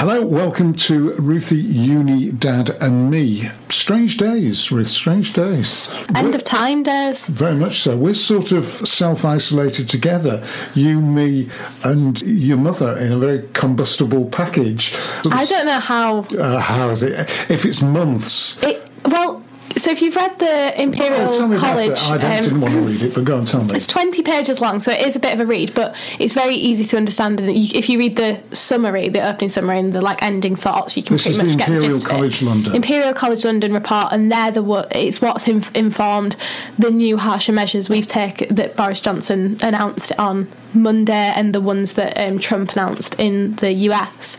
Hello, welcome to Ruthie, Uni, Dad and Me. Strange days, Ruth, strange days. End of time days. Very much so. We're sort of self-isolated together, you, me and your mother in a very combustible package. I don't know how... how is it? If it's months... So if you've read the Imperial College... I didn't want to read it, but go on, tell me. It's 20 pages long, so it is a bit of a read, but it's very easy to understand. And if you read the summary, the opening summary and the ending thoughts, you can pretty much get the gist of it. This is the Imperial College London. Imperial College London report, and it's what's informed the new harsher measures we've taken that Boris Johnson announced on Monday and the ones that Trump announced in the US.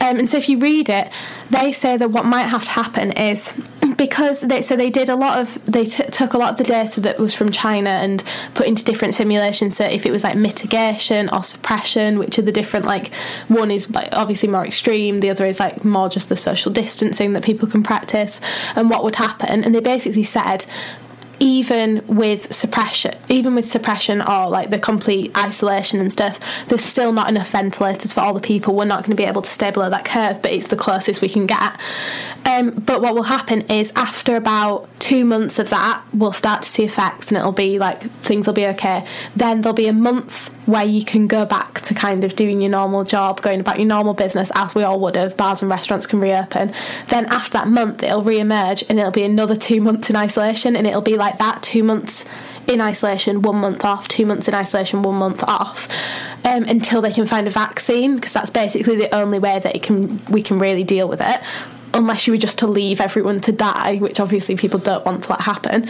And so if you read it, they say that what might have to happen is... Because they took a lot of the data that was from China and put into different simulations. So if it was mitigation or suppression, which are the different, one is obviously more extreme, the other is more just the social distancing that people can practice, and what would happen. And they basically said, even with suppression or the complete isolation and stuff, there's still not enough ventilators for all the people. We're not going to be able to stay below that curve, but it's the closest we can get. But what will happen is after about 2 months of that, we'll start to see effects and it'll be things will be okay. Then there'll be a month where you can go back to kind of doing your normal job, going about your normal business as we all would have. Bars and restaurants can reopen. Then after that month, it'll re-emerge and it'll be another 2 months in isolation, and it'll be that, 2 months in isolation, 1 month off, 2 months in isolation, 1 month off, until they can find a vaccine, because that's basically the only way that we can really deal with it, unless you were just to leave everyone to die, which obviously people don't want to let happen,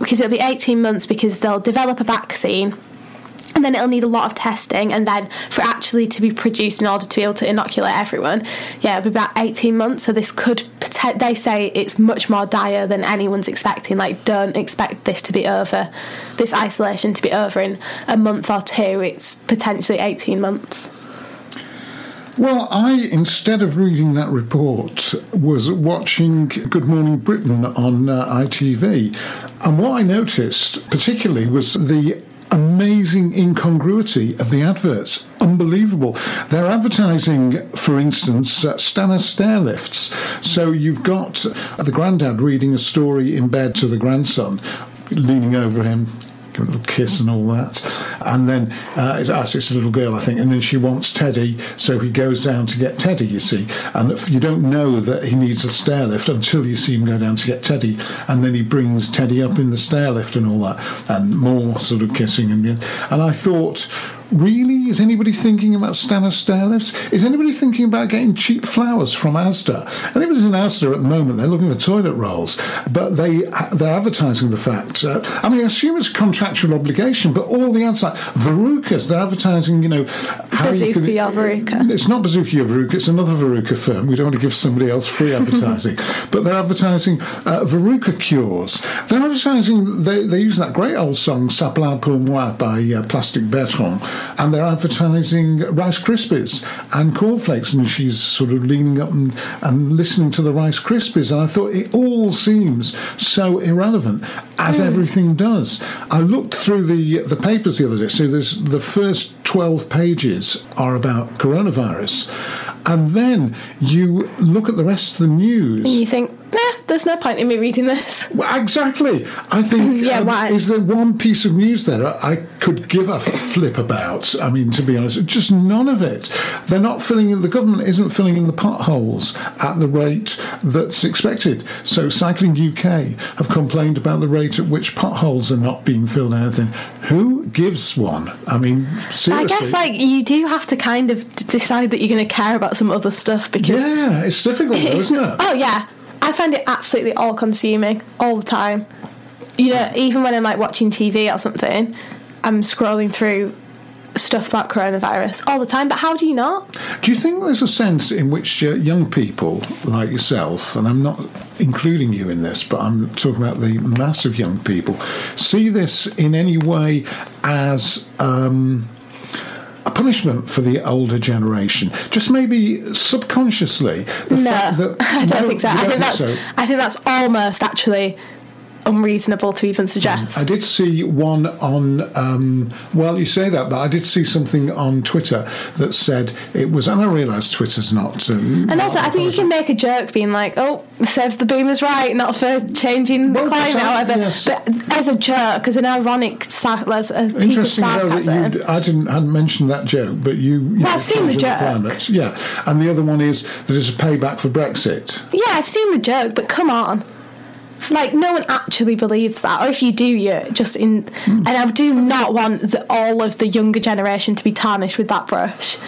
because it'll be 18 months, because they'll develop a vaccine. And then it'll need a lot of testing, and then for actually to be produced in order to be able to inoculate everyone, it'll be about 18 months. So this could, they say it's much more dire than anyone's expecting. Don't expect this to be over, this isolation to be over in a month or two. It's potentially 18 months. Well, instead of reading that report, was watching Good Morning Britain on ITV. And what I noticed particularly was the amazing incongruity of the adverts. Unbelievable. They're advertising, for instance, Stannah stair lifts. So you've got the granddad reading a story in bed to the grandson, leaning over him, a little kiss and all that, and then it's a little girl, I think, and then she wants Teddy, so he goes down to get Teddy, you see, and if you don't know that he needs a stair lift until you see him go down to get Teddy, and then he brings Teddy up in the stair lift and all that, and more sort of kissing, and I thought, really? Is anybody thinking about Stannah stair lifts? Is anybody thinking about getting cheap flowers from Asda? Anybody's in Asda at the moment, they're looking for toilet rolls, but they're advertising the fact. I assume it's contractual obligation, but all the ads, Verucas, they're advertising, how Bazooka you could, or Veruca. It's not Bazooka or Veruca, it's another Veruca firm. We don't want to give somebody else free advertising. But they're advertising Veruca cures. They're advertising, they use that great old song, Ça plane pour moi by Plastic Bertrand. And they're advertising Rice Krispies and cornflakes, and she's sort of leaning up and listening to the Rice Krispies. And I thought, it all seems so irrelevant, as everything does. I looked through the papers the other day. So there's the first 12 pages are about coronavirus. And then you look at the rest of the news. And you think, there's no point in me reading this. Well, exactly. I think, why? Is there one piece of news there I could give a flip about? I mean, to be honest, just none of it. They're not filling in, the government isn't filling in the potholes at the rate that's expected. So Cycling UK have complained about the rate at which potholes are not being filled and everything. Who gives one? I mean, seriously. I guess, you do have to kind of decide that you're going to care about some other stuff, because... Yeah, it's difficult though, isn't it? Oh, yeah. I find it absolutely all-consuming all the time. Even when I'm watching TV or something, I'm scrolling through stuff about coronavirus all the time. But how do you not? Do you think there's a sense in which young people like yourself, and I'm not including you in this, but I'm talking about the mass of young people, see this in any way as... a punishment for the older generation, just maybe subconsciously? I don't think so. I think that's almost actually unreasonable to even suggest. I did see one on, well, you say that, but I did see something on Twitter that said it was, and I realise Twitter's not... and also, I think you can make a joke being like, oh, serves the boomers right, not for changing the climate or whatever. Yes. But as a joke, as an ironic, as a piece of sarcasm. I hadn't mentioned that joke, but you I've seen the joke. Climate. Yeah, and the other one is that it's a payback for Brexit. Yeah, I've seen the joke, but come on. Like, no one actually believes that. Or if you do, you're just in... And I do not want all of the younger generation to be tarnished with that brush.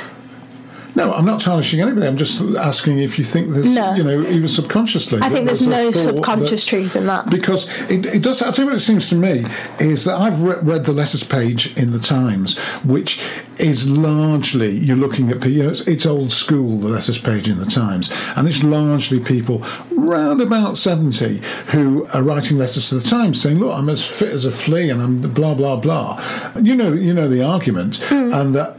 No, I'm not tarnishing anybody. I'm just asking if you think there's, even subconsciously... I think there's no subconscious truth in that. Because it does... I'll tell you what it seems to me, is that I've read the letters page in The Times, which is largely, you're looking at... it's old school, the letters page in The Times, and it's largely people round about 70 who are writing letters to The Times saying, look, I'm as fit as a flea and I'm blah, blah, blah. And you know the argument, and that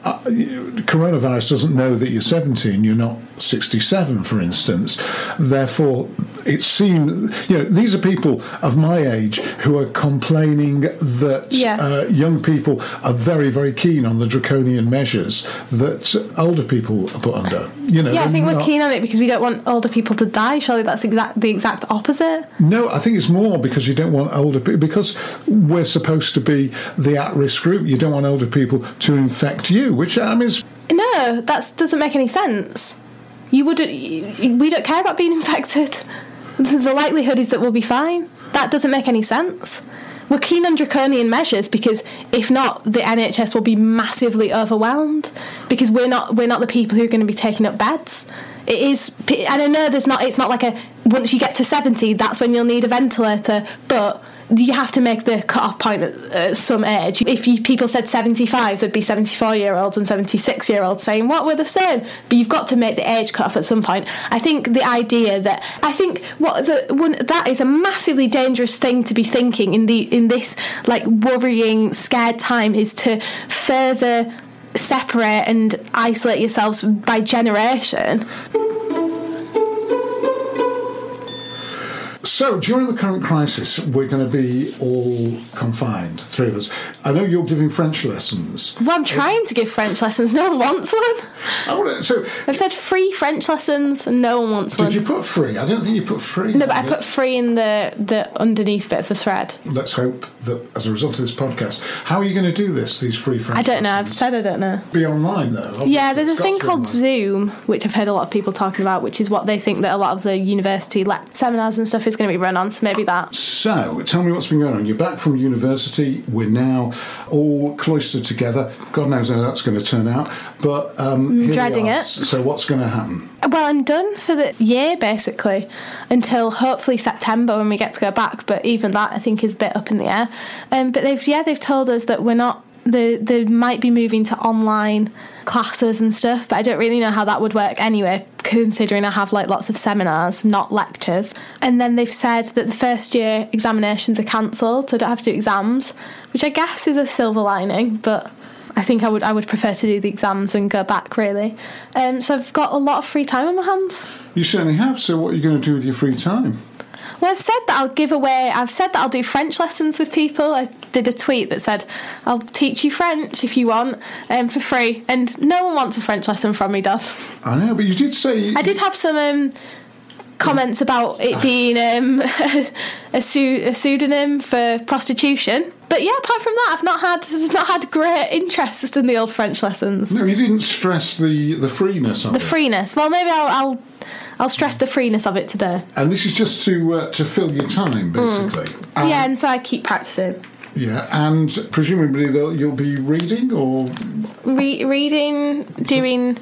coronavirus doesn't know that you're 70 and you're not 67, for instance. Therefore, it seems... these are people of my age who are complaining that young people are very, very keen on the draconian measures that older people are put under. I think we're keen on it because we don't want older people to die. Surely that's the exact opposite? No, I think it's more because you don't want older people... Because we're supposed to be the at-risk group. You don't want older people to infect you, which, I mean... No, that doesn't make any sense. We don't care about being infected. The likelihood is that we'll be fine. That doesn't make any sense. We're keen on draconian measures because if not, the NHS will be massively overwhelmed because we're not the people who are going to be taking up beds. It is, and I know it's not like once you get to 70, that's when you'll need a ventilator, but you have to make the cut-off point at some age. If people said 75, there'd be 74-year-olds and 76-year-olds saying, what were they saying? But you've got to make the age cut-off at some point. I think the idea that... I think that is a massively dangerous thing to be thinking in this, like, worrying, scared time, is to further separate and isolate yourselves by generation. So, during the current crisis, we're going to be all confined, three of us. I know you're giving French lessons. Well, I'm trying to give French lessons. No one wants one. I've said free French lessons and no one wants one. Did you put free? I don't think you put free. No, but I put free in the underneath bit of the thread. Let's hope that as a result of this podcast, how are you going to do these free French lessons? I don't know. I've said I don't know. Be online, though. Obviously. Yeah, there's a thing called Zoom, which I've heard a lot of people talking about, which is what they think that a lot of the university seminars and stuff is going to be run on, so maybe that. So, tell me what's been going on. You're back from university. We're now all cloistered together. God knows how that's going to turn out. But I'm dreading it. So what's going to happen? Well, I'm done for the year, basically, until hopefully September when we get to go back. But even that, I think, is a bit up in the air. But they've told us that we're not... They might be moving to online classes and stuff, but I don't really know how that would work anyway, considering I have, like, lots of seminars, not lectures. And then they've said that the first year examinations are cancelled, so I don't have to do exams, which I guess is a silver lining, but I think I would prefer to do the exams and go back, really. So I've got a lot of free time on my hands. You certainly have, so what are you going to do with your free time? Well, I've said that I'll do French lessons with people. I did a tweet that said, I'll teach you French if you want, for free. And no one wants a French lesson from me, does. I know, but you did say... I did have some comments about it being a pseudonym for prostitution. But yeah, apart from that, I've not had great interest in the old French lessons. No, you didn't stress the freeness of it. The freeness. Well, maybe I'll stress the freeness of it today. And this is just to fill your time, basically. Yeah, and so I keep practising. Yeah, and presumably you'll be reading or... reading, doing...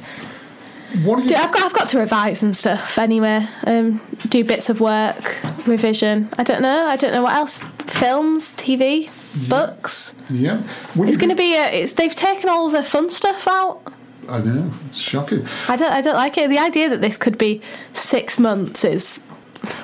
What I've got to revise and stuff anyway, do bits of work, revision. I don't know what else. Films, TV, books. Yeah. It's going to be... they've taken all the fun stuff out. I know, it's shocking. I don't like it. The idea that this could be 6 months is...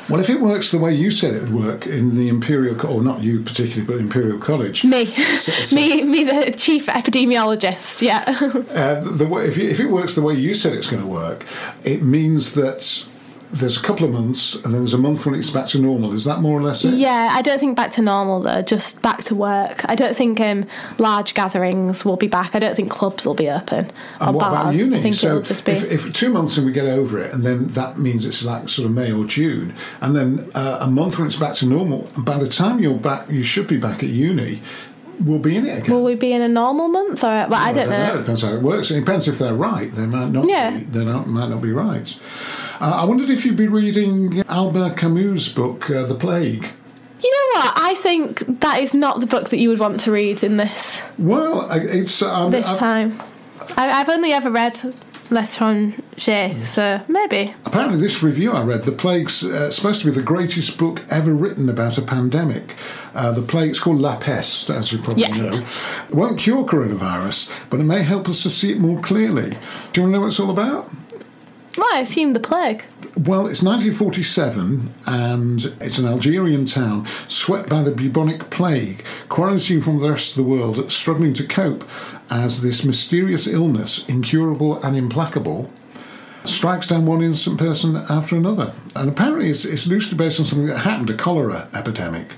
Well, if it works the way you said it would work in the Imperial... Or not you particularly, but Imperial College. Me. Me, the chief epidemiologist, yeah. If it works the way you said it's going to work, it means that... there's a couple of months, and then there's a month when it's back to normal. Is that more or less it? Yeah, I don't think back to normal, though, just back to work. I don't think large gatherings will be back. I don't think clubs will be open. And what about uni? I think so it'll just be... If 2 months and we get over it, and then that means it's like sort of May or June, and then a month when it's back to normal, and by the time you're back, you should be back at uni... We'll be in it again. Will we be in a normal month? Or well, I don't know. It depends how it works. It depends if they're right. They might not. Yeah. They might not be right. I wondered if you'd be reading Albert Camus' book, The Plague. You know what? I think that is not the book that you would want to read in this. Well, it's this time. I've only ever read L'Étranger, so maybe. Apparently, this review I read, The Plague's supposed to be the greatest book ever written about a pandemic. The plague, it's called La Peste, as you probably know. It won't cure coronavirus, but it may help us to see it more clearly. Do you want to know what it's all about? Well, I assume the plague. Well, it's 1947, and it's an Algerian town swept by the bubonic plague, quarantined from the rest of the world, struggling to cope as this mysterious illness, incurable and implacable, strikes down one innocent person after another. And apparently it's loosely based on something that happened, a cholera epidemic.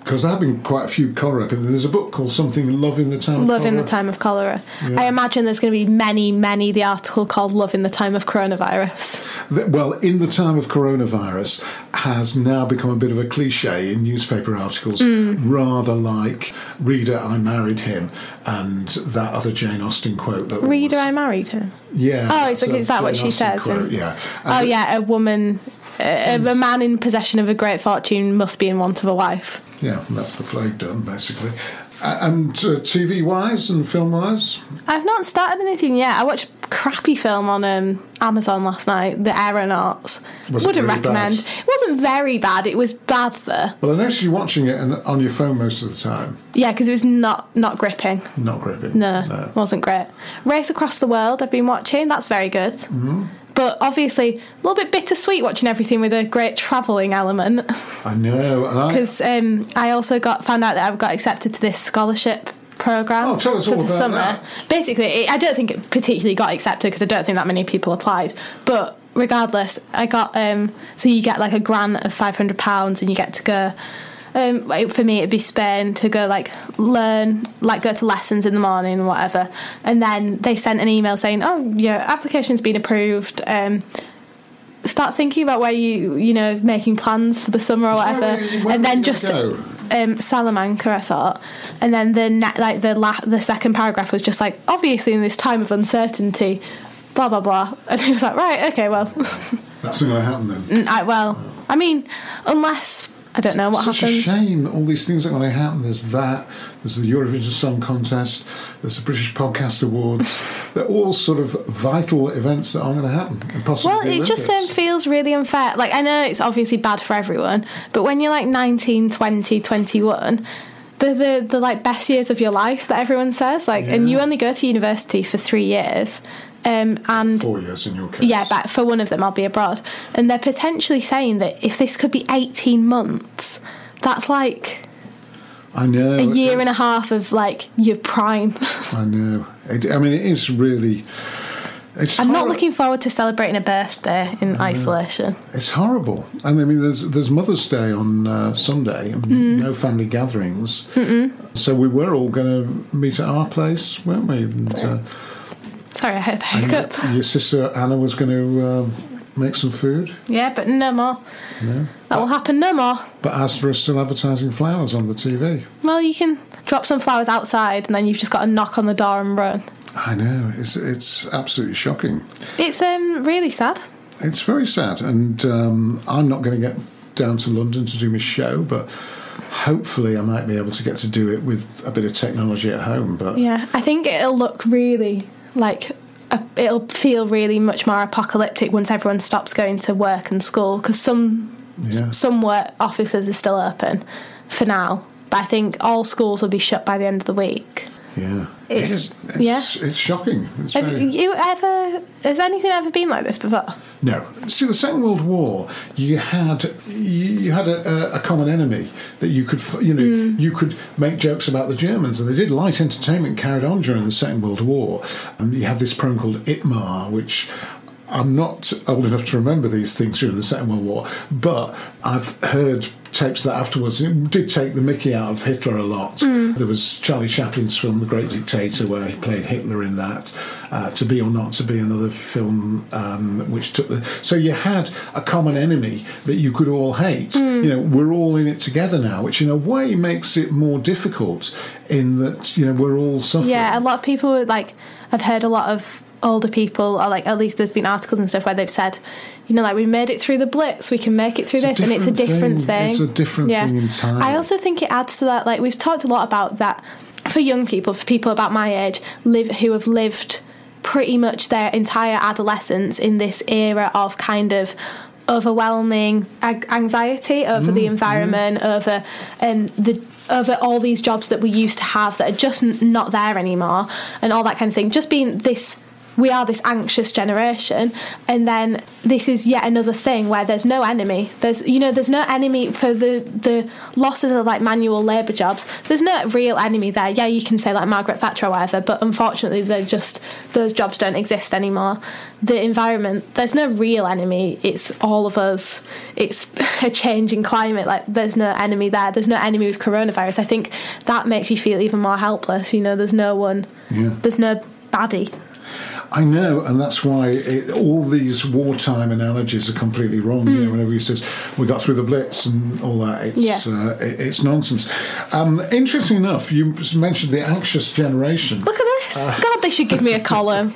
Because there have been quite a few cholera. There's a book called something, Love in the Time of Cholera. Love in the Time of Cholera. Yeah. I imagine there's going to be many, the article called Love in the Time of Coronavirus. Well, in the time of coronavirus has now become a bit of a cliche in newspaper articles, rather like, reader, I married him, and that other Jane Austen quote. That reader, I married him? Yeah. Oh, it's like, is that Jane what she Austen says? Quote, yeah. A woman... A man in possession of a great fortune must be in want of a wife. Yeah, that's the plague done, basically. And TV-wise and film-wise? I've not started anything yet. I watched a crappy film on Amazon last night, The Aeronauts. Wouldn't recommend. Bad. It wasn't very bad. It was bad, though. Well, I noticed you're watching it on your phone most of the time. Yeah, because it was not gripping. Not gripping. No, wasn't great. Race Across the World I've been watching. That's very good. Mm-hmm. But obviously, a little bit bittersweet watching everything with a great travelling element. I know. Because I also found out that I've got accepted to this scholarship programme for the summer. That. Basically, I don't think it particularly got accepted because I don't think that many people applied. But regardless, I got... so you get like a grant of £500 and you get to go... for me, it'd be Spain to go, learn, go to lessons in the morning and whatever. And then they sent an email saying, oh, your application's been approved. Start thinking about where you making plans for the summer or whatever. And then just... Salamanca, I thought, and then the second paragraph was just like, obviously in this time of uncertainty, blah blah blah, and he was like, right, okay, well, that's not going to happen then. I mean, unless I don't know what happens. It's a shame all these things are going to happen. There's the Eurovision Song Contest, there's the British Podcast Awards. They're all sort of vital events that aren't going to happen. Well, it just feels really unfair. I know it's obviously bad for everyone, but when you're 19, 20, 21... They're the best years of your life that everyone says. And you only go to university for 3 years. 4 years in your case. Yeah, but for one of them I'll be abroad. And they're potentially saying that if this could be 18 months, that's I know. A year and a half of your prime. I know. It is really... I'm not looking forward to celebrating a birthday in isolation. It's horrible. And I mean, there's Mother's Day on Sunday, and no family gatherings. Mm-mm. So we were all going to meet at our place, weren't we? And, sorry, I had a hiccup. Your sister Anna was going to make some food. Yeah, but no more. No. That will happen no more. But Asda is still advertising flowers on the TV. Well, you can drop some flowers outside and then you've just got to knock on the door and run. I know, it's absolutely shocking. It's really sad. It's very sad, and I'm not going to get down to London to do my show, but hopefully I might be able to get to do it with a bit of technology at home. But yeah, I think it'll look really it'll feel really much more apocalyptic once everyone stops going to work and school, because some work offices are still open for now, but I think all schools will be shut by the end of the week. Yeah, it's shocking. Has anything ever been like this before? No. See, the Second World War, you had a common enemy that you could you could make jokes about the Germans, and they did. Light entertainment carried on during the Second World War, and you had this program called ITMAR, which I'm not old enough to remember these things during the Second World War, but I've heard takes that afterwards. It did take the mickey out of Hitler a lot. There was Charlie Chaplin's film The Great Dictator, where he played Hitler in that. To Be or Not to Be, another film which took the... So you had a common enemy that you could all hate. You know, we're all in it together now, which in a way makes it more difficult in that, you know, we're all suffering. Yeah, a lot of people, like, I've heard a lot of older people, or like at least there's been articles and stuff where they've said, you know, like, we made it through the Blitz, we can make it through this, and it's a different thing. It's a different thing in time. I also think it adds to that, like, we've talked a lot about that for young people, for people about my age, who have lived pretty much their entire adolescence in this era of kind of overwhelming anxiety over the environment, over all these jobs that we used to have that are just not there anymore, and all that kind of thing. Just being this... We are this anxious generation, and then this is yet another thing where there's no enemy. There's no enemy for the losses of, like, manual labour jobs. There's no real enemy there. Yeah, you can say, like, Margaret Thatcher or whatever, but unfortunately those jobs don't exist anymore. The environment, there's no real enemy. It's all of us. It's a changing climate. Like, there's no enemy there. There's no enemy with coronavirus. I think that makes you feel even more helpless. You know, there's no one. Yeah. There's no baddie. I know, and that's why all these wartime analogies are completely wrong. You know, whenever he says we got through the Blitz and all that, it's nonsense. Interestingly enough, you mentioned the anxious generation. Look at this! God, they should give me a column.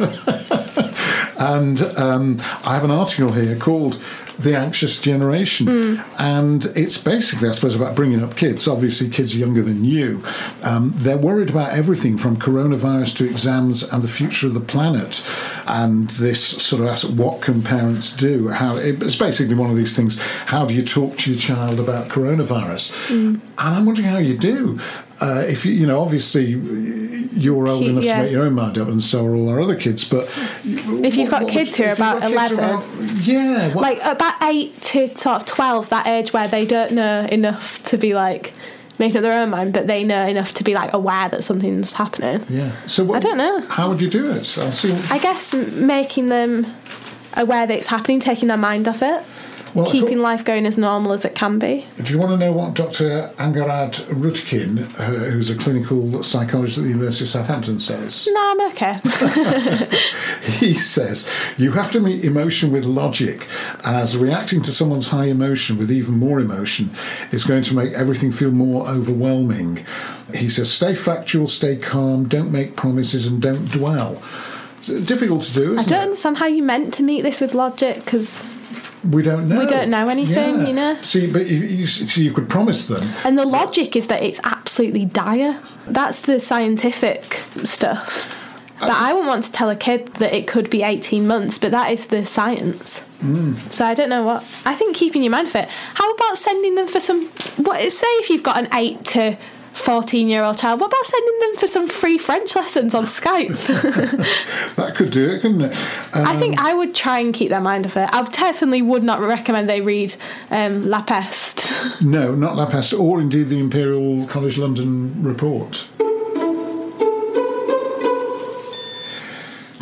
And I have an article here called The Anxious Generation, and it's basically, I suppose, about bringing up kids, obviously kids younger than you. They're worried about everything from coronavirus to exams and the future of the planet, and this sort of asks, what can parents do? It's basically one of these things, how do you talk to your child about coronavirus? And I'm wondering how you do. If you know, obviously, you're old enough to make your own mind up, and so are all our other kids. But if you've got kids who are about 11, like about 8 to sort of 12, that age where they don't know enough to be like making up their own mind, but they know enough to be like aware that something's happening. Yeah. So I don't know. How would you do it? I guess making them aware that it's happening, taking their mind off it. Well, keeping life going as normal as it can be. Do you want to know what Dr. Angarad Rutkin, who's a clinical psychologist at the University of Southampton, says? No, I'm okay. He says, you have to meet emotion with logic, as reacting to someone's high emotion with even more emotion is going to make everything feel more overwhelming. He says, stay factual, stay calm, don't make promises and don't dwell. It's difficult to do, isn't it? I don't understand how you meant to meet this with logic, because... We don't know. We don't know anything, you know. See, but you could promise them. And the logic is that it's absolutely dire. That's the scientific stuff. But I wouldn't want to tell a kid that it could be 18 months, but that is the science. So I don't know what... I think keeping your mind fit. How about sending them for some... Say if you've got an 8 to... 14-year-old child, what about sending them for some free French lessons on Skype? That could do it, couldn't it? I think I would try and keep their mind off it. I definitely would not recommend they read La Peste. No, not La Peste, or indeed the Imperial College London report. Do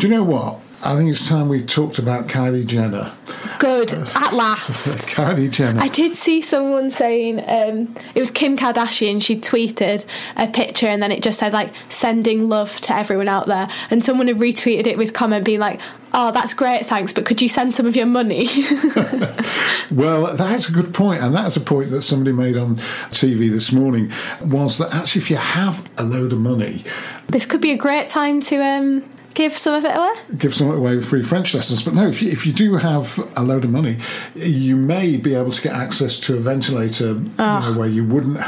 you know what? I think it's time we talked about Kylie Jenner. Good, at last. Kylie Jenner. I did see someone saying, it was Kim Kardashian, she tweeted a picture and then it just said, like, sending love to everyone out there. And someone had retweeted it with comment being like, oh, that's great, thanks, but could you send some of your money? Well, that's a good point, and that's a point that somebody made on TV this morning, was that actually if you have a load of money... This could be a great time to... give some of it away? Give some of it away with free French lessons. But no, if you do have a load of money, you may be able to get access to a ventilator you know, where you wouldn't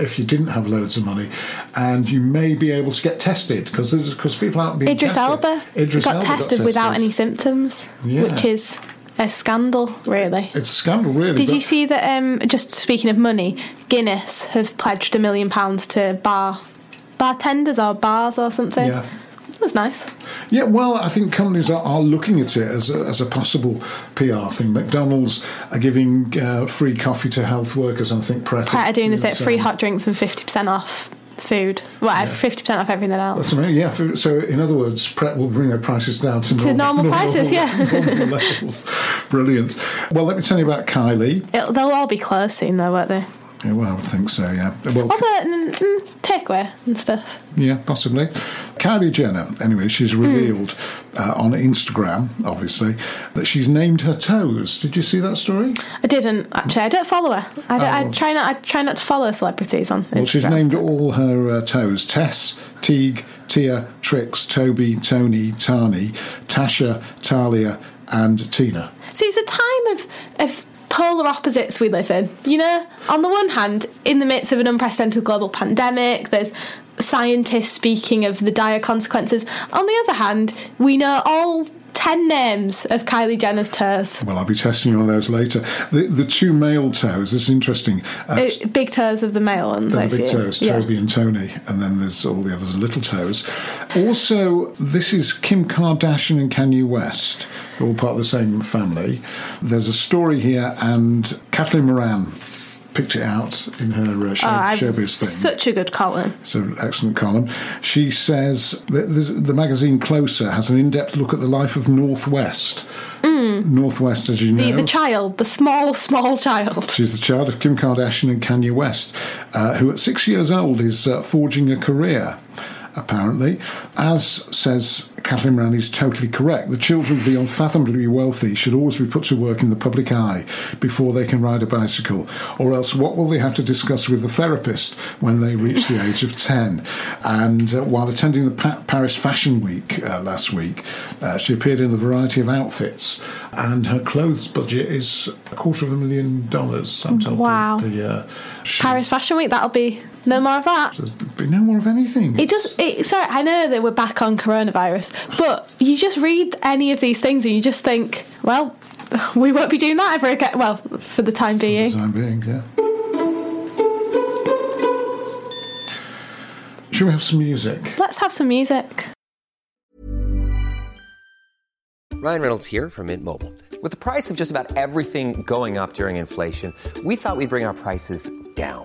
if you didn't have loads of money. And you may be able to get tested because people aren't being tested. Idris Elba got tested without any symptoms, which is... a scandal, really. It's a scandal, really. Did you see that, just speaking of money, Guinness have pledged £1 million to bartenders or bars or something? Yeah. That's nice. Yeah, well, I think companies are looking at it as a possible PR thing. McDonald's are giving free coffee to health workers, and I think Pret are doing free hot drinks and 50% off food. Well, 50% off everything else. That's amazing, yeah. Food. So, in other words, Pret will bring their prices down to normal prices, normal levels. Brilliant. Well, let me tell you about Kylie. They'll all be closed soon, though, won't they? Yeah, well, I think so, yeah. Well, takeaway and stuff. Yeah, possibly. Kylie Jenner, anyway, she's revealed on Instagram, obviously, that she's named her toes. Did you see that story? I didn't, actually. I don't follow her. I try not to follow celebrities on Instagram. Well, she's named all her toes. Tess, Teague, Tia, Trix, Toby, Tony, Tani, Tasha, Talia and Tina. See, it's a time of polar opposites we live in. You know, on the one hand, in the midst of an unprecedented global pandemic, there's scientists speaking of the dire consequences. On the other hand, we know all 10 names of Kylie Jenner's toes. Well, I'll be testing you on those later. The two male toes, it's interesting. Big toes of the male ones, I assume. Big toes, Toby and Tony, and then there's all the others, little toes. Also, this is Kim Kardashian and Kanye West. All part of the same family. There's a story here, and Kathleen Moran picked it out in her showbiz thing. Such a good column. It's an excellent column. She says the magazine Closer has an in-depth look at the life of North West. North West, as you know. The child, the small child. She's the child of Kim Kardashian and Kanye West, who at 6 years old is forging a career, apparently. As says Kathleen Moran, is totally correct. The children of the unfathomably wealthy should always be put to work in the public eye before they can ride a bicycle, or else what will they have to discuss with the therapist when they reach the age of 10? And while attending the Paris Fashion Week last week, she appeared in a variety of outfits, and her clothes budget is $250,000. Wow. Paris Fashion Week, that'll be... No more of that. There's been no more of anything. Sorry, I know that we're back on coronavirus, but you just read any of these things and you just think, well, we won't be doing that ever again. Well, for the time being. For the time being, yeah. Should we have some music? Let's have some music. Ryan Reynolds here from Mint Mobile. With the price of just about everything going up during inflation, we thought we'd bring our prices down.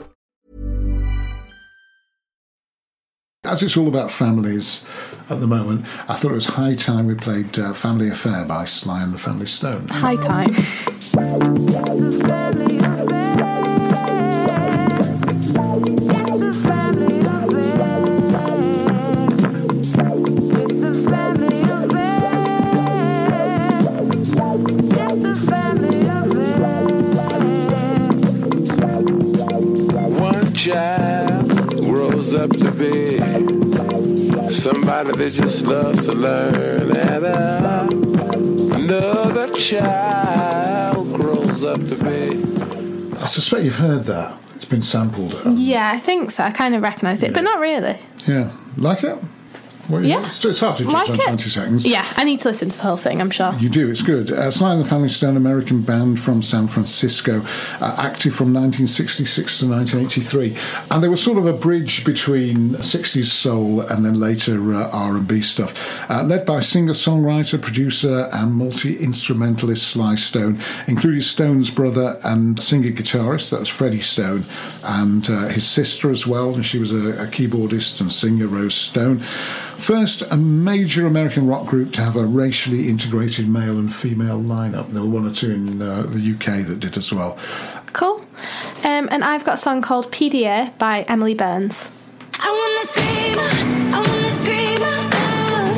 As it's all about families at the moment, I thought it was high time we played Family Affair by Sly and the Family Stone. High time. One child grows up to be somebody that just loves to learn, and another child grows up to be. I suspect you've heard that. It's been sampled. Yeah, I think so. I kind of recognise it, but not really. Yeah. Like it? Well, yeah. It's hard to judge on 20 seconds. Yeah, I need to listen to the whole thing, I'm sure. You do, it's good. Sly and the Family Stone, American band from San Francisco, active from 1966 to 1983. And they were sort of a bridge between 60s soul and then later R&B stuff. Led by singer-songwriter, producer and multi-instrumentalist Sly Stone, including Stone's brother and singer-guitarist, that was Freddie Stone, and his sister as well, and she was a keyboardist and singer, Rose Stone. First, a major American rock group to have a racially integrated male and female lineup. There were one or two in the UK that did as well. Cool. And I've got a song called PDA by Emily Burns. I wanna scream out loud.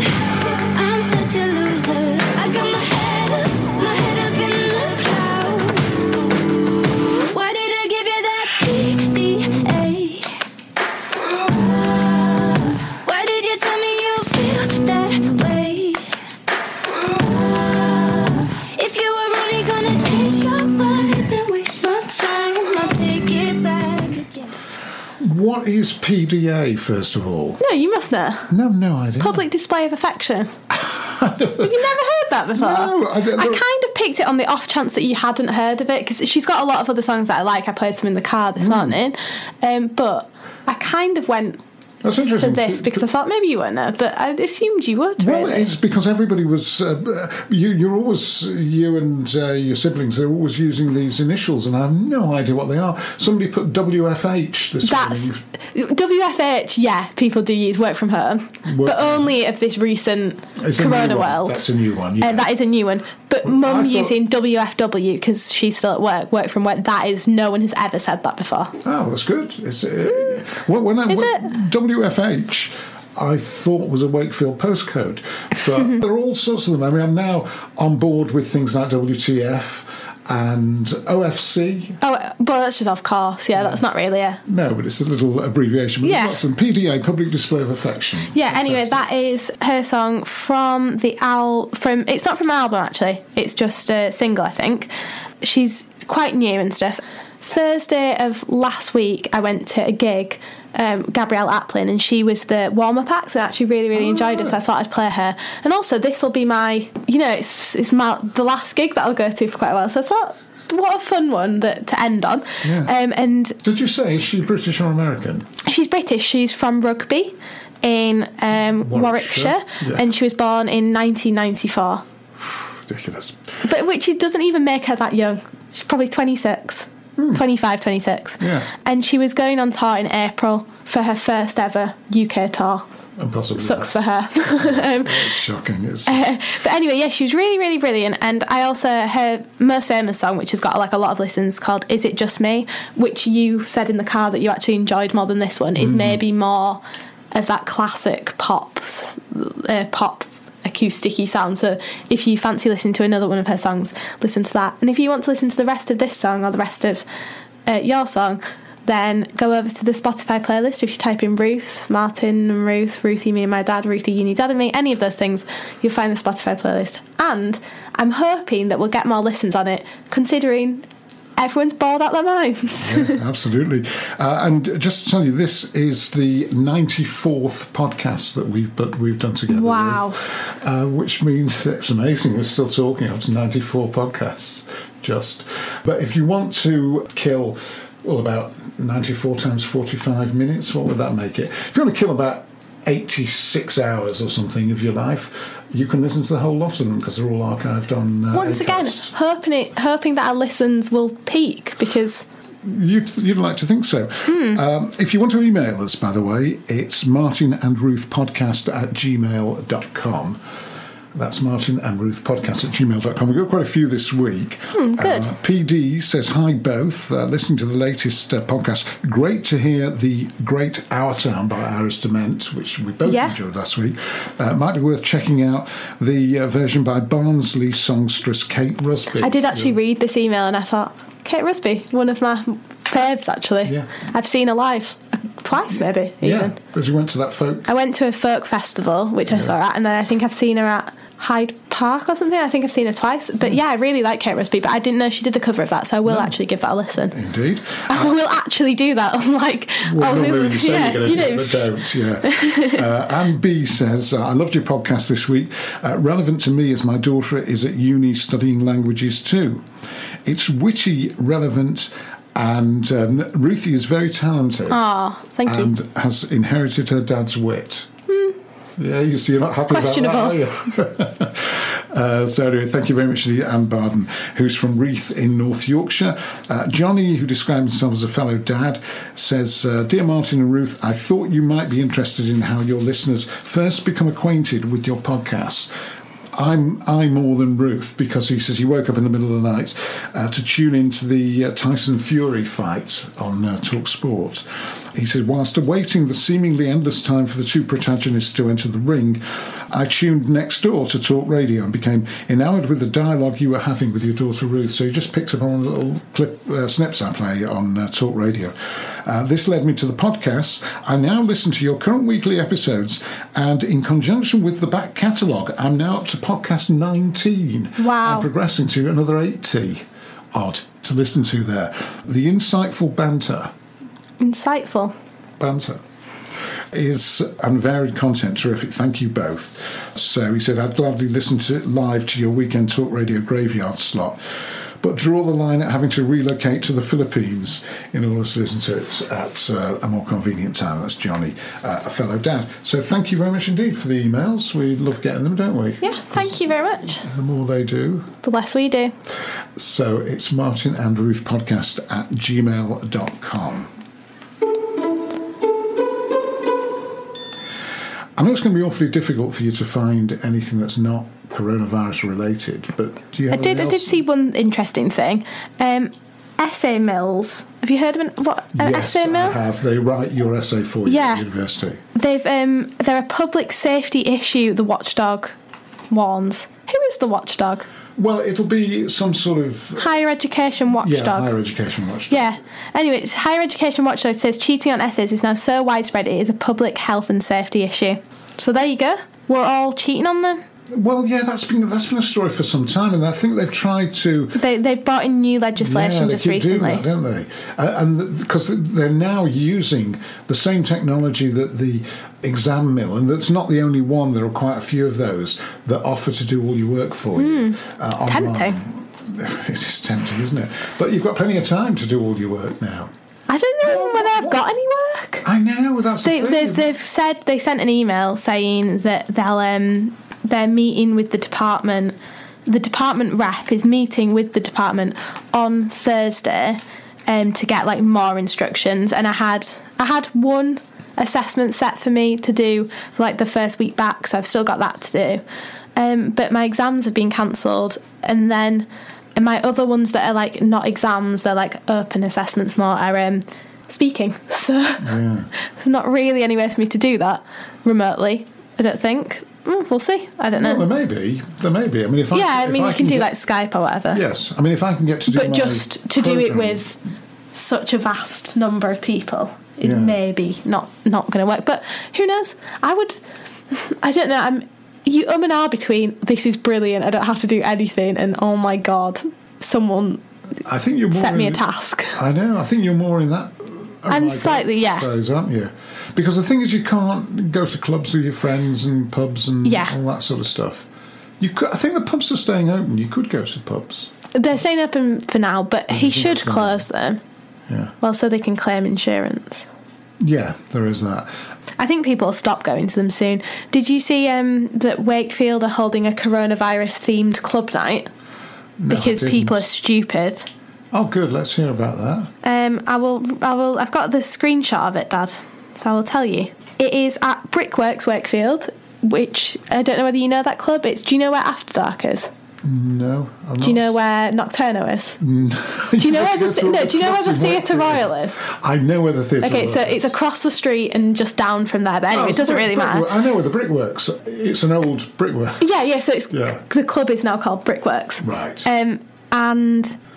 I'm such a loser. I got my head up in the clouds. Why did I give you that PDA? Why did you tell me? What is PDA, first of all? No, you must know. No idea. Public display of affection. Have you never heard that before? No, I kind of picked it on the off chance that you hadn't heard of it, because she's got a lot of other songs that I like. I played some in the car this morning, but I kind of went for this because I thought maybe you wouldn't know, but I assumed you would. Well, really. It's because everybody was you and your siblings are always using these initials, and I have no idea what they are. Somebody put WFH this morning. WFH, yeah, people do use work from home, but only of this recent Corona world. That's a new one. Yeah. That is a new one. But Mum using WFW because she's still at work from work. That is, no one has ever said that before. Oh, that's good. WFH, I thought was a Wakefield postcode, but there are all sorts of them. I mean, I'm now on board with things like WTF and OFC. Oh, well, that's just off course. Yeah, that's not really it. No, but it's a little abbreviation. But there's lots of them. PDA, Public Display of Affection. Yeah. Fantastic. Anyway, that is her song from the album. It's not from an album actually. It's just a single, I think. She's quite new and stuff. Thursday of last week, I went to a gig. Gabrielle Aplin, and she was the warm-up act, so I actually really enjoyed it, so I thought I'd play her. And also this will be my, the last gig that I'll go to for quite a while, so I thought what a fun one to end on. And did you say, is she British or American? She's British. She's from Rugby in Warwickshire. And she was born in 1994. Ridiculous. But which it doesn't even make her that young. She's probably 26. And she was going on tour in April for her first ever UK tour. Impossible. Sucks for her. It's shocking. But anyway, yeah, she was really brilliant. And I also, her most famous song, which has got like a lot of listens, called Is It Just Me, which you said in the car that you actually enjoyed more than this one, is maybe more of that classic pop acousticy sound. So if you fancy listening to another one of her songs, listen to that. And if you want to listen to the rest of this song or the rest of your song, then go over to the Spotify playlist. If you type in Ruth, Martin and Ruth, Ruthie, me and my dad, Ruthie, you need dad and me, any of those things, you'll find the Spotify playlist. And I'm hoping that we'll get more listens on it, considering everyone's bored out their minds. Yeah, absolutely. And just to tell you, this is the 94th podcast that we've done together. Wow. Which means it's amazing we're still talking after 94 podcasts. But if you want to kill, about 94 times 45 minutes, what would that make it? If you want to kill about 86 hours or something of your life, you can listen to the whole lot of them because they're all archived on once Acast. Again, hoping that our listens will peak, because you'd like to think so. If you want to email us, by the way, it's martinandruthpodcast@gmail.com. That's martinandruthpodcast@gmail.com. We've got quite a few this week. Good. PD says, hi both. Listening to the latest podcast. Great to hear the great Our Town by Iris Dement, which we both enjoyed last week. Might be worth checking out the version by Barnsley songstress Kate Rusby. I did actually read this email and I thought, Kate Rusby, one of my faves, actually. Yeah. I've seen her live twice, maybe, even. Yeah, because you went to that folk... I went to a folk festival, which I saw her at, and then I think I've seen her at Hyde Park or something. I think I've seen her twice. But I really like Kate Rusby, but I didn't know she did the cover of that, so I will actually give that a listen. Indeed. I will actually do that, unlike... Well, normally you say you're going to do it, but don't. Anne B says, I loved your podcast this week. Relevant to me as my daughter is at uni studying languages too. It's witty, relevant, and Ruthie is very talented. Thank you. And has inherited her dad's wit. Yeah, you're not happy about that, are you? So anyway, thank you very much to Anne Barden, who's from Reith in North Yorkshire. Johnny, who describes himself as a fellow dad, says, Dear Martin and Ruth, I thought you might be interested in how your listeners first become acquainted with your podcasts. I more than Ruth, because he says he woke up in the middle of the night to tune into the Tyson Fury fight on Talk Sport. He says, whilst awaiting the seemingly endless time for the two protagonists to enter the ring, I tuned next door to Talk Radio and became enamoured with the dialogue you were having with your daughter Ruth. So he just picked up on a little clip, snips I play on Talk Radio. This led me to the podcast. I now listen to your current weekly episodes, and in conjunction with the back catalogue, I'm now up to podcast 19. Wow. And progressing to another 80 odd to listen to there. The insightful banter. is unvaried content. Terrific. Thank you both. So he said, I'd gladly listen to live to your weekend Talk Radio graveyard slot, but draw the line at having to relocate to the Philippines in order to listen to it at a more convenient time. That's Johnny, a fellow dad. So thank you very much indeed for the emails. We love getting them, don't we? Yeah, thank you very much. The more they do, the less we do. So it's martinandruthpodcast@gmail.com. I know it's going to be awfully difficult for you to find anything that's not coronavirus related, but do you have anything else? I did see one interesting thing. Essay mills. Have you heard of an essay mill? Yes, I have. They write your essay for you at university. They've they're a public safety issue, the watchdog warns. Who is the watchdog? Well, it'll be some sort of... higher education watchdog. Yeah, higher education watchdog. Yeah. Anyway, it's higher education watchdog says cheating on essays is now so widespread it is a public health and safety issue. So there you go. We're all cheating on them. Well, yeah, that's been a story for some time, and I think they've tried to... They've brought in new legislation just recently. Yeah, they keep doing that, don't they? And because they're now using the same technology that the exam mill, and that's not the only one, there are quite a few of those that offer to do all your work for you. Tempting. It is tempting, isn't it? But you've got plenty of time to do all your work now. I don't know whether I've got any work. I know, that's the thing. They sent an email saying that they'll... They're meeting with the department. The department rep is meeting with the department on Thursday to get like more instructions. And I had one assessment set for me to do for like the first week back, so I've still got that to do. But my exams have been cancelled, and then my other ones that are like not exams, they're like open assessments more, are speaking. So there's not really anywhere for me to do that remotely, I don't think. We'll see. I don't know. Well, there may be. I mean, you can do like Skype or whatever. Yes, I mean, if I can get to do, but just to do it with such a vast number of people, it may be not going to work. But who knows? I don't know. You and I between this is brilliant. I don't have to do anything, and oh my god, someone. I think you're more set me a task. I know. I think you're more in that. I'm slightly, those, aren't you? Because the thing is, you can't go to clubs with your friends and pubs and all that sort of stuff. You could, I think the pubs are staying open. You could go to pubs. They're staying open for now, but he should close them. Yeah. Well, so they can claim insurance. Yeah, there is that. I think people will stop going to them soon. Did you see that Wakefield are holding a coronavirus-themed club night? No, because people are stupid. Oh, good. Let's hear about that. I will. I've got the screenshot of it, Dad. So I will tell you. It is at Brickworks Wakefield, which I don't know whether you know that club. Do you know where After Dark is? No, I'm not. Do you know where Nocturno is? No. Do you know where the Theatre Royal is? I know where the Theatre Royal is. Okay, so it's across the street and just down from there. But anyway, it doesn't really matter. I know where the Brickworks. It's an old Brickworks. Yeah. So it's the club is now called Brickworks. Right. And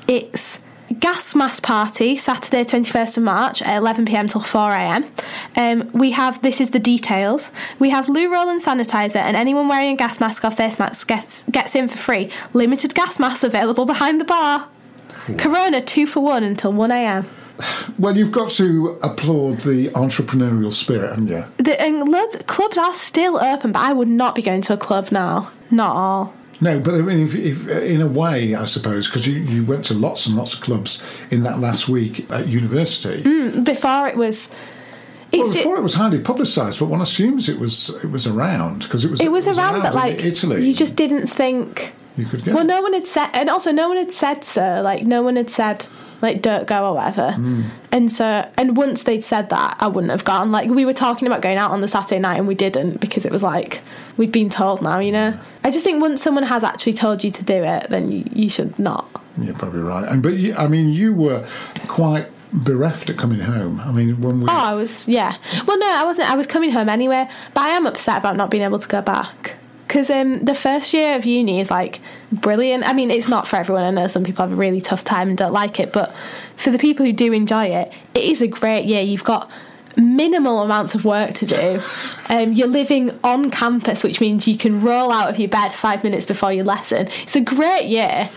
it's Gas Mass Party, Saturday 21st of March at 11pm till 4am. This is the details. We have loo roll and sanitiser, and anyone wearing a gas mask or face mask gets in for free. Limited gas masks available behind the bar. Cool. Corona 2 for 1 until 1am. Well, you've got to applaud the entrepreneurial spirit, haven't you? Clubs are still open, but I would not be going to a club now. Not all. No, but I mean, if in a way, I suppose, because you went to lots and lots of clubs in that last week at university. Before it was... before it was highly publicised, but one assumes it was around, because it was around, but like, Italy. You just didn't think... You could get no one had said... And also, no one had said so. Like, no one had said, like, don't go or whatever. And so... And once they'd said that, I wouldn't have gone. Like, we were talking about going out on the Saturday night, and we didn't, because it was like... We've been told now, you know. I just think once someone has actually told you to do it, then you should not. You're probably right. But you were quite bereft at coming home. I mean, when we... Oh, I was, yeah. Well, no, I wasn't. I was coming home anyway, but I am upset about not being able to go back. Because the first year of uni is, like, brilliant. I mean, it's not for everyone. I know some people have a really tough time and don't like it, but for the people who do enjoy it, it is a great year. You've got... minimal amounts of work to do. You're living on campus, which means you can roll out of your bed 5 minutes before your lesson. It's a great year.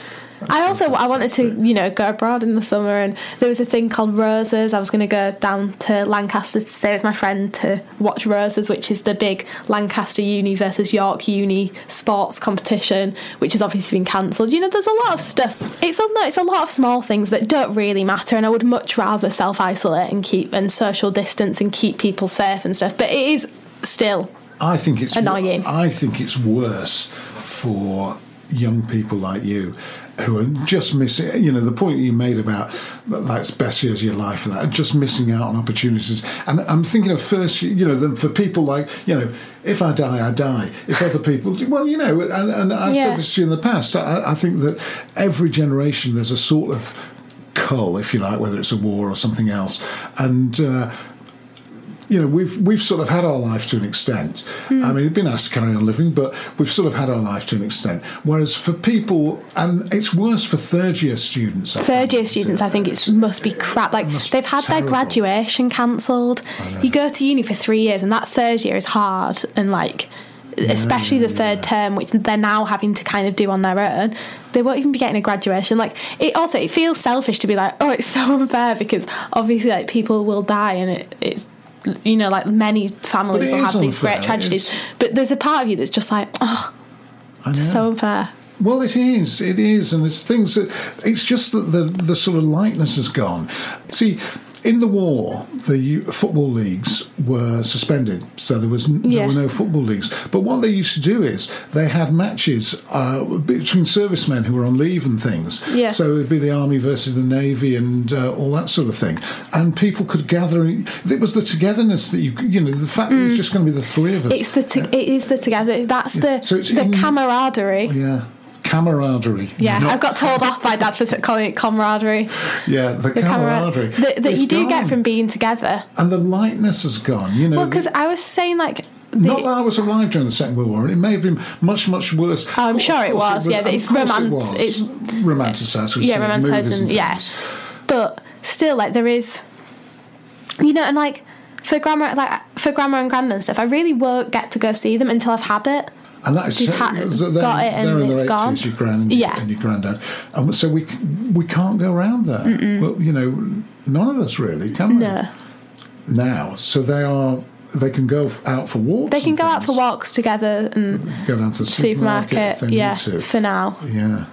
I wanted to, go abroad in the summer, and there was a thing called Roses. I was going to go down to Lancaster to stay with my friend to watch Roses, which is the big Lancaster Uni versus York Uni sports competition, which has obviously been cancelled. There's a lot of stuff. It's a lot of small things that don't really matter, and I would much rather self-isolate and social distance and keep people safe and stuff. But it is still annoying. I think it's worse for young people like you, who are just missing, the point that you made about that's best years of your life and that, just missing out on opportunities. And I'm thinking of first, for people like, if I die, I die. If other people do, and I've said this to you in the past, I think that every generation there's a sort of cull, if you like, whether it's a war or something else. And, we've sort of had our life to an extent. I mean, it'd be nice to carry on living, but we've sort of had our life to an extent. Whereas for people, and it's worse for third-year students. I think it must be crap. Like, they've had their graduation cancelled. You go to uni for 3 years, and that third year is hard, and, especially the third term, which they're now having to kind of do on their own. They won't even be getting a graduation. It feels selfish to be like, oh, it's so unfair, because obviously, people will die, and it's... many families will have these great tragedies, but there's a part of you that's just like, oh, just so unfair. Well, it is, and there's things that it's just that the sort of lightness has gone. See, in the war, the football leagues were suspended, so there were no football leagues. But what they used to do is they had matches between servicemen who were on leave and things. Yeah. So it would be the army versus the navy and all that sort of thing. And people could gather. It was the togetherness that the fact that it's just going to be the three of us. It's it is the together. That's the camaraderie. Yeah. Camaraderie. Yeah, I've got told off by Dad for calling it camaraderie. Yeah, the camaraderie that you do get from being together. And the lightness has gone, Well, because I was saying, not that I was alive during the Second World War, and it may have been much, much worse. Oh, I'm sure it was. Yeah, that it's romanticised. Yeah, romanticised. Yeah, but still, there is, and for grandma and grandma and stuff, I really won't get to go see them until I've had it. And that is it's gone. Your gran and your granddad, and so we can't go around there. Mm-mm. Well, none of us really can. No. We? Now, so they can go out for walks. They can go out for walks together and go down to the supermarket. Yeah, for now. Yeah,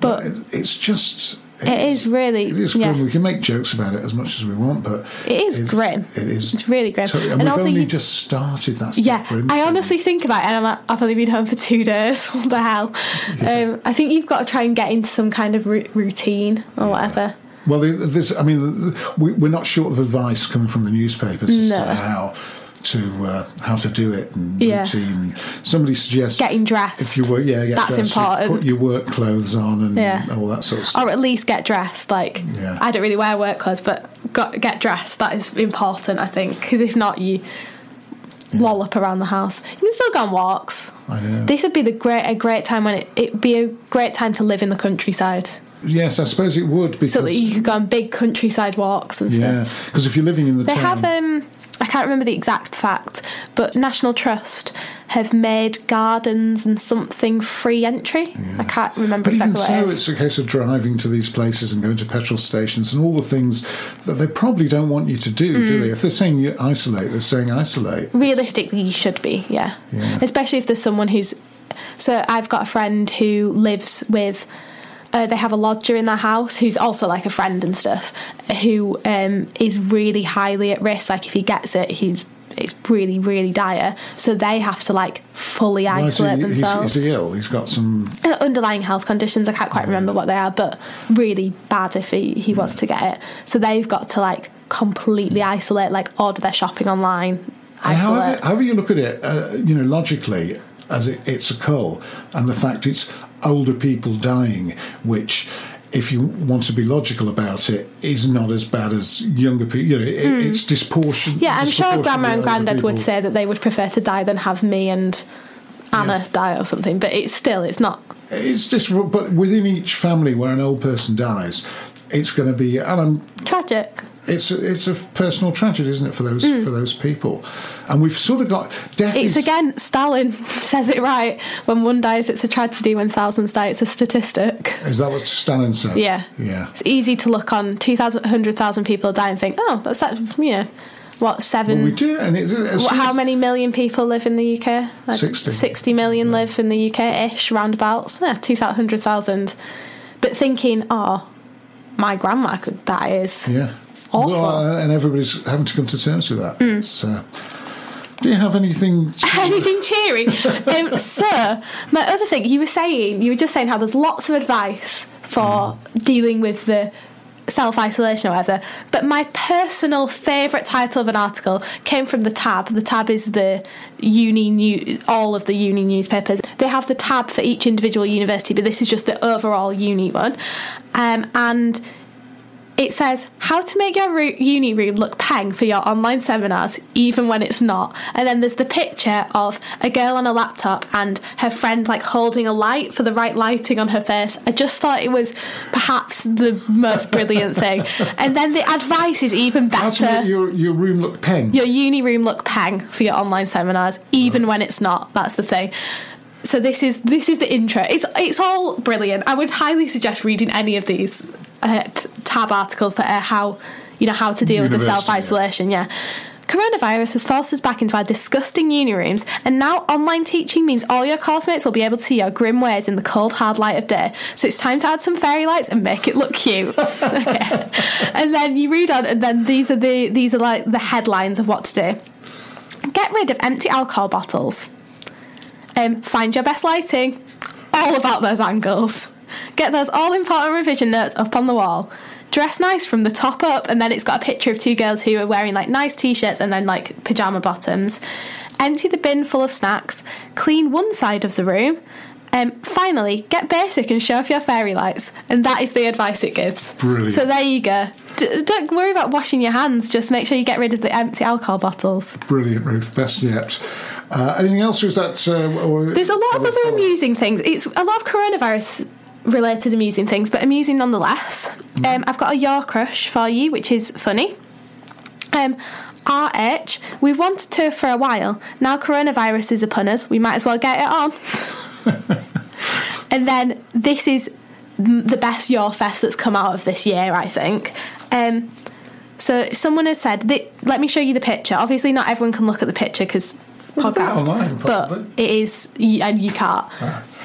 but it's just. It is grim. Yeah. We can make jokes about it as much as we want, but... It is grim. It is. It's really grim. Totally, and we've only just started that stuff. Yeah, I honestly think about it, and I'm like, I've only been home for 2 days. What the hell? Yeah. I think you've got to try and get into some kind of routine or whatever. Well, we're not short of advice coming from the newspapers as to how to do it and routine. Somebody suggests getting dressed. If you get dressed, important. Put your work clothes on and all that sort of stuff. Or at least get dressed. I don't really wear work clothes, but get dressed. That is important, I think, because if not, you lollop around the house. You can still go on walks. I know. This would be a great time when it'd be a great time to live in the countryside. Yes, I suppose it would, because so that you could go on big countryside walks and stuff. Yeah, because if you're living in the town, they have. I can't remember the exact fact, but National Trust have made gardens and something free entry. Yeah. I can't remember exactly what it is. But it's a case of driving to these places and going to petrol stations and all the things that they probably don't want you to do, do they? If they're saying you isolate, they're saying isolate. Realistically, you should be, yeah. Especially if there's someone who's... So I've got a friend who lives with... they have a lodger in their house who's also a friend and stuff, who is really highly at risk. If he gets it, it's really, really dire. So they have to fully isolate themselves. Is he ill? He's got some underlying health conditions. I can't quite remember what they are, but really bad if he was to get it. So they've got to completely isolate, order their shopping online. Isolate. However you look at it, logically, as it's a cull, and the fact it's older people dying, which, if you want to be logical about it, is not as bad as younger people. It's disproportionate. Yeah, I'm sure Grandma and Grandad would say that they would prefer to die than have me and Anna die or something, but it's not... But within each family where an old person dies... it's going to be, and I'm tragic. It's a personal tragedy, isn't it, for those people? And we've sort of got death. It's again, Stalin says it right. When one dies, it's a tragedy. When thousands die, it's a statistic. Is that what Stalin said? Yeah. It's easy to look on 200,000 people die and think, oh, that's you know. What, seven? Well, we do. And how many million people live in the UK? Like 60. 60 million live in the UK-ish, roundabouts. Yeah, 200,000. But thinking, oh, my grandma could die is awful. Well, and everybody's having to come to terms with that. Mm. So, do you have anything cheery? Anything cheery? Sir, my other thing, you were just saying how there's lots of advice for dealing with the self-isolation or whatever, but my personal favourite title of an article came from The Tab. The Tab is the uni news, all of the uni newspapers. They have The Tab for each individual university, but this is just the overall uni one. And it says, how to make your uni room look peng for your online seminars, even when it's not. And then there's the picture of a girl on a laptop and her friend, like, holding a light for the right lighting on her face. I just thought it was perhaps the most brilliant thing. And then the advice is even better. How to make your room look peng? Your uni room look peng for your online seminars, even when it's not. That's the thing. So this is the intro. It's all brilliant. I would highly suggest reading any of these Tab articles that are how to deal with the self-isolation. Coronavirus has forced us back into our disgusting uni rooms, and now online teaching means all your course mates will be able to see your grim ways in the cold hard light of day, so it's time to add some fairy lights and make it look cute. Okay. And then you read on, and then these are like the headlines of what to do. Get rid of empty alcohol bottles. Find your best lighting. All about those angles. Get those all-important revision notes up on the wall. Dress nice from the top up, and then it's got a picture of two girls who are wearing, like, nice T-shirts and then, like, pyjama bottoms. Empty the bin full of snacks. Clean one side of the room. Finally, get basic and show off your fairy lights. And that is the advice it gives. Brilliant. So there you go. Don't worry about washing your hands. Just make sure you get rid of the empty alcohol bottles. Brilliant, Ruth. Best yet. Anything else? Or is that... there's a lot of other amusing things. It's a lot of coronavirus related amusing things, but amusing nonetheless. I've got a Your Crush for you, which is funny. RH, we've wanted to for a while. Now coronavirus is upon us, we might as well get it on. And then this is the best Your Fest that's come out of this year, I think. So someone has said, let me show you the picture. Obviously not everyone can look at the picture because podcast, online, but it is, and you can't.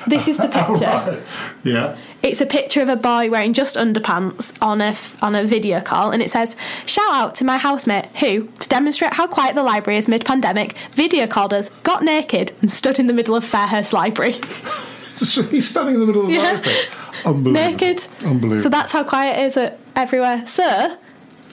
This is the picture. Right. Yeah. It's a picture of a boy wearing just underpants on a video call, and it says, shout out to my housemate who, to demonstrate how quiet the library is mid-pandemic, video called us, got naked, and stood in the middle of Fairhurst Library. So he's standing in the middle of the library? Unbelievable. Naked. Unbelievable. So that's how quiet it is everywhere. So,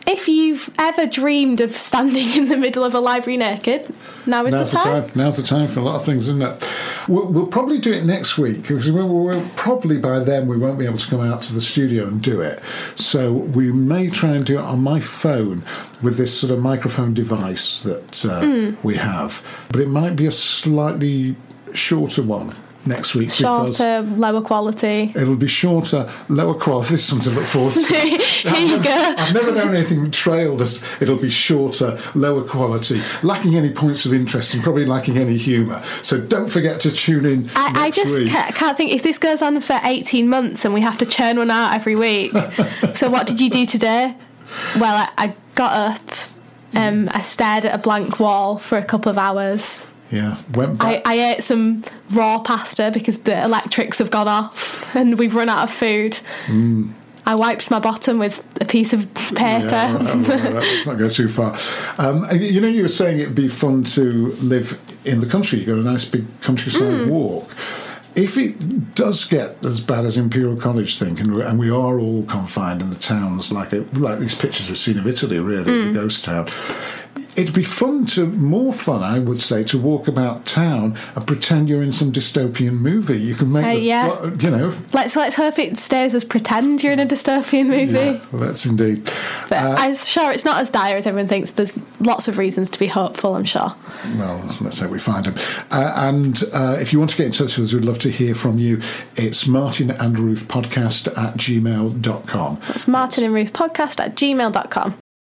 if you've ever dreamed of standing in the middle of a library naked, now's the time. Now's the time for a lot of things, isn't it? We'll probably do it next week, because we'll probably by then we won't be able to come out to the studio and do it. So we may try and do it on my phone with this sort of microphone device that we have. But it might be a slightly shorter one. Next week, shorter, lower quality. It'll be shorter, lower quality. This is something to look forward to. Here you go. I've never known anything trailed as it'll be shorter, lower quality, lacking any points of interest, and probably lacking any humour. So don't forget to tune in. I just can't think if this goes on for 18 months and we have to churn one out every week. So what did you do today? Well, I got up. I stared at a blank wall for a couple of hours. Yeah, went back. I ate some raw pasta because the electrics have gone off and we've run out of food. Mm. I wiped my bottom with a piece of paper. Yeah, all right. Let's not go too far. You were saying it'd be fun to live in the country. You've got a nice big countryside walk. If it does get as bad as Imperial College think, and we are all confined in the towns, like these pictures we've seen of Italy, really, the ghost town, It'd be more fun, I would say, to walk about town and pretend you're in some dystopian movie. You can make, you know. Let's hope it stays as pretend you're in a dystopian movie. Yeah, well, that's indeed. But I'm sure it's not as dire as everyone thinks. There's lots of reasons to be hopeful, I'm sure. Well, let's hope we find them. And if you want to get in touch with us, we'd love to hear from you. It's martinandruthpodcast@gmail.com. That's martinandruthpodcast@gmail.com.